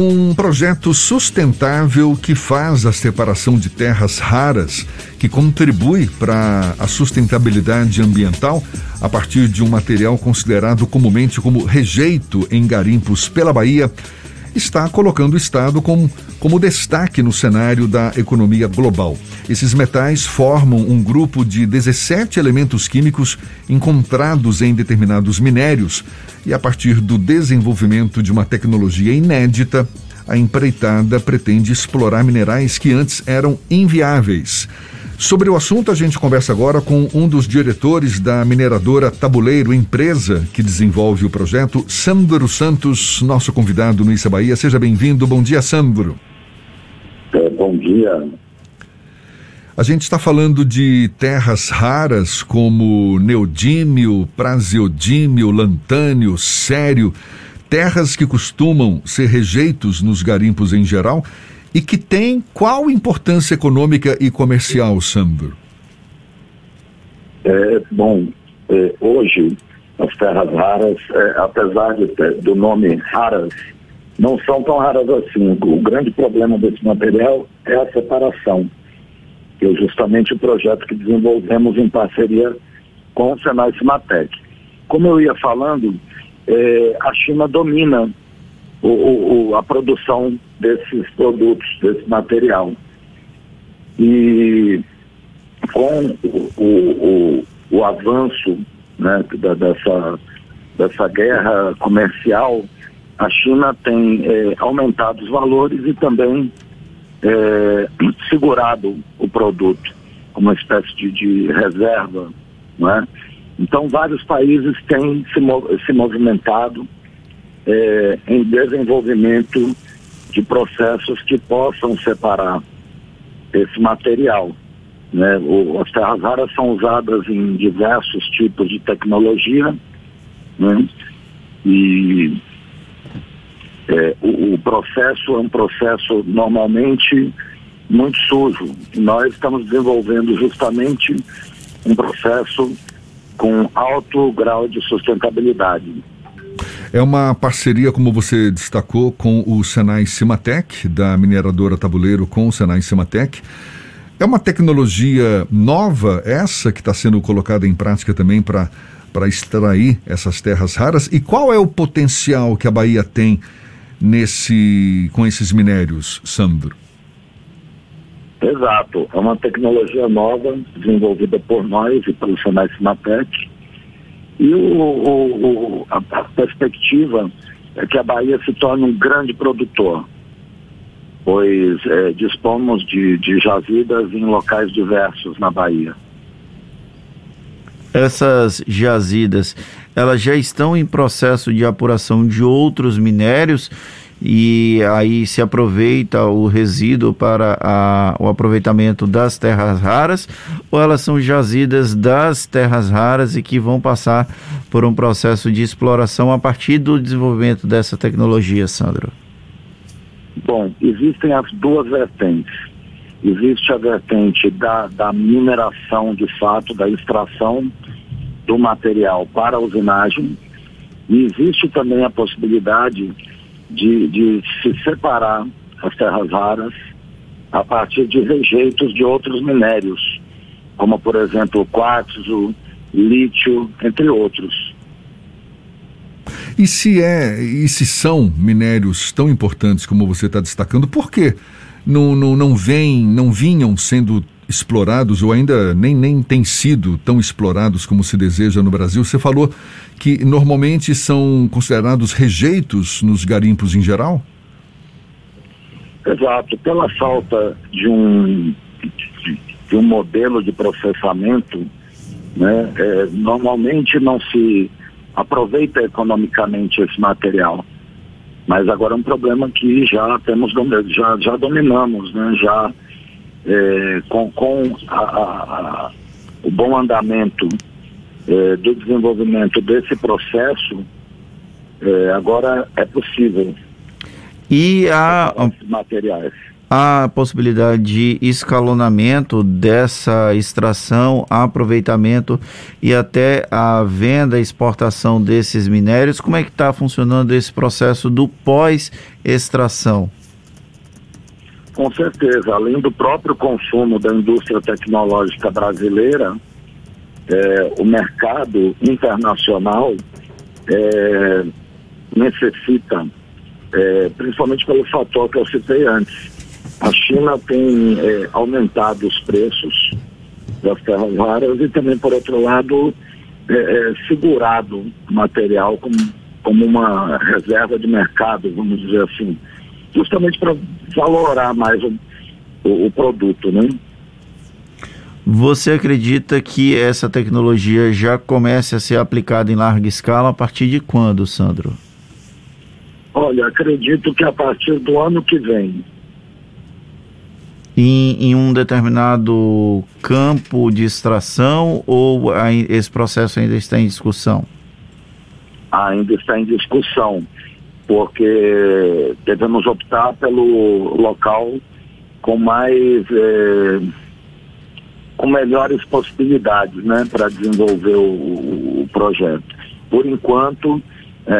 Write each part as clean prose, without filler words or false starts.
Um projeto sustentável que faz a separação de terras raras, que contribui para a sustentabilidade ambiental a partir de um material considerado comumente como rejeito em garimpos pela Bahia, está colocando o Estado como destaque no cenário da economia global. Esses metais formam um grupo de 17 elementos químicos encontrados em determinados minérios e, a partir do desenvolvimento de uma tecnologia inédita, a empreitada pretende explorar minerais que antes eram inviáveis. Sobre o assunto, a gente conversa agora com um dos diretores da mineradora Tabuleiro, empresa que desenvolve o projeto, Sandro Santos, nosso convidado no Issa Bahia. Seja bem-vindo. Bom dia, Sandro. Bom dia. A gente está falando de terras raras como neodímio, praseodímio, lantânio, sério, terras que costumam ser rejeitos nos garimpos em geral, e que tem qual importância econômica e comercial, Sandro? Hoje, as terras raras, apesar do nome raras, não são tão raras assim. O grande problema desse material é a separação, que é justamente o projeto que desenvolvemos em parceria com o Senai Cimatec. Como eu ia falando, a China domina a produção desses produtos, desse material. E com o avanço, né, dessa guerra comercial, a China tem aumentado os valores e também segurado o produto como uma espécie de reserva, né? Então vários países têm se movimentado em desenvolvimento de processos que possam separar esse material, né? As terras raras são usadas em diversos tipos de tecnologia, né? E o processo é um processo normalmente muito sujo. Nós estamos desenvolvendo justamente um processo com alto grau de sustentabilidade. É uma parceria, como você destacou, com o Senai Cimatec, da mineradora Tabuleiro com o Senai Cimatec. É uma tecnologia nova essa que está sendo colocada em prática também para extrair essas terras raras. E qual é o potencial que a Bahia tem com esses minérios, Sandro? Exato. É uma tecnologia nova desenvolvida por nós e pelo Senai Cimatec. E a perspectiva é que a Bahia se torne um grande produtor, pois dispomos de jazidas em locais diversos na Bahia. Essas jazidas, elas já estão em processo de apuração de outros minérios e aí se aproveita o resíduo para o aproveitamento das terras raras, ou elas são jazidas das terras raras e que vão passar por um processo de exploração a partir do desenvolvimento dessa tecnologia, Sandro? Bom, existem as duas vertentes. Existe a vertente da mineração de fato, da extração do material para a usinagem, e existe também a possibilidade de se separar as terras raras a partir de rejeitos de outros minérios, como por exemplo o quartzo, lítio, entre outros. E se são minérios tão importantes como você está destacando, por que não vinham sendo explorados ou ainda nem têm sido tão explorados como se deseja no Brasil? Você falou que normalmente são considerados rejeitos nos garimpos em geral? Exato. Pela falta de um modelo de processamento, né, normalmente não se aproveita economicamente esse material. Mas agora é um problema que já dominamos, né? Já com o bom andamento do desenvolvimento desse processo, agora é possível. E esses materiais. a possibilidade de escalonamento dessa extração, aproveitamento e até a venda, exportação desses minérios. Como é que está funcionando esse processo do pós-extração? Com certeza, além do próprio consumo da indústria tecnológica brasileira, o mercado internacional necessita, principalmente pelo fator que eu citei antes. A China tem aumentado os preços das terras raras e também, por outro lado, segurado o material como uma reserva de mercado, vamos dizer assim, justamente para valorar mais o produto, né? Você acredita que essa tecnologia já comece a ser aplicada em larga escala a partir de quando, Sandro? Olha, acredito que a partir do ano que vem. Em um determinado campo de extração, ou esse processo ainda está em discussão? Ainda está em discussão, porque devemos optar pelo local com com melhores possibilidades, né, para desenvolver o projeto. Por enquanto,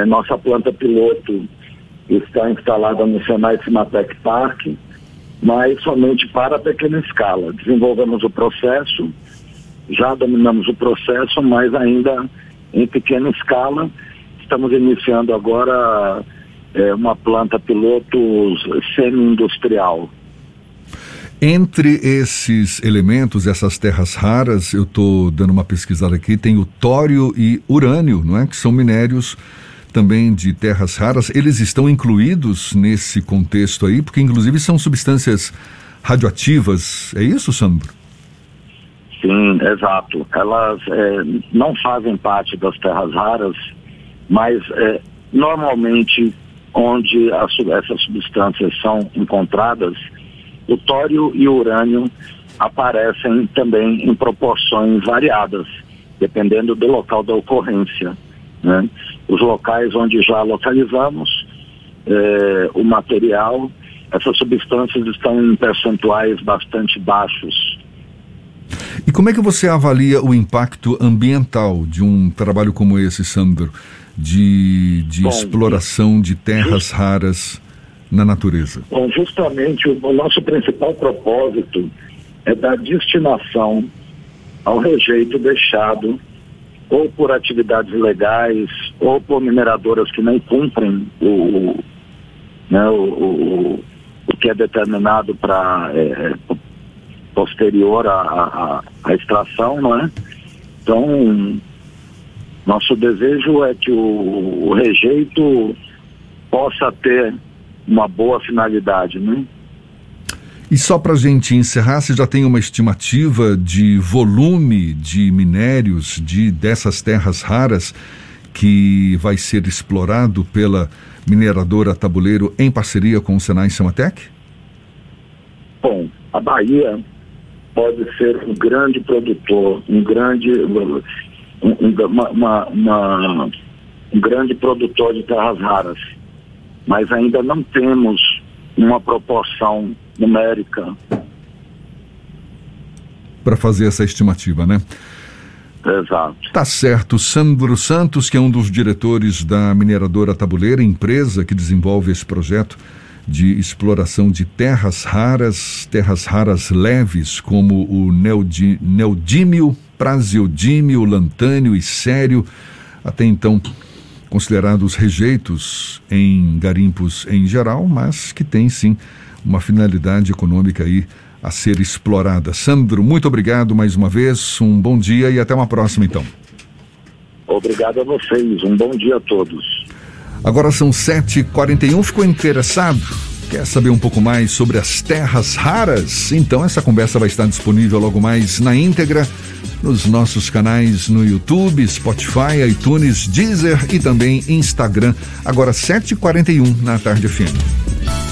nossa planta piloto está instalada no Senai Cimatec Parque, mas somente para pequena escala. Desenvolvemos o processo, já dominamos o processo, mas ainda em pequena escala. Estamos iniciando agora uma planta piloto semi-industrial. Entre esses elementos, essas terras raras, eu estou dando uma pesquisada aqui, tem o tório e urânio, não é? Que são minérios também de terras raras. Eles estão incluídos nesse contexto aí, porque inclusive são substâncias radioativas, é isso, Sandro? Sim, exato. Elas não fazem parte das terras raras, mas normalmente onde essas substâncias são encontradas, o tório e o urânio aparecem também em proporções variadas, dependendo do local da ocorrência, né? Os locais onde já localizamos o material, essas substâncias estão em percentuais bastante baixos. E como é que você avalia o impacto ambiental de um trabalho como esse, Sandro, de exploração de terras raras na natureza? Bom, justamente o nosso principal propósito é dar destinação ao rejeito deixado ou por atividades ilegais ou por mineradoras que nem cumprem o que é determinado para posterior à extração, não é? Então, nosso desejo é que o rejeito possa ter uma boa finalidade, né? E só para a gente encerrar, você já tem uma estimativa de volume de minérios dessas terras raras que vai ser explorado pela mineradora Tabuleiro em parceria com o Senai Cimatec? Bom, a Bahia pode ser um grande produtor, um grande produtor de terras raras, mas ainda não temos uma proporção numérica para fazer essa estimativa, né? Exato. Tá certo. Sandro Santos, que é um dos diretores da mineradora Tabuleiro, empresa que desenvolve esse projeto de exploração de terras raras leves, como o neodímio, praseodímio, lantânio e sério, até então considerados rejeitos em garimpos em geral, mas que tem sim uma finalidade econômica aí a ser explorada. Sandro, muito obrigado mais uma vez, um bom dia e até uma próxima então. Obrigado a vocês, um bom dia a todos. Agora são 7h41, ficou interessado? Quer saber um pouco mais sobre as terras raras? Então essa conversa vai estar disponível logo mais na íntegra nos nossos canais no YouTube, Spotify, iTunes, Deezer e também Instagram. Agora 7h41 na Tarde FM.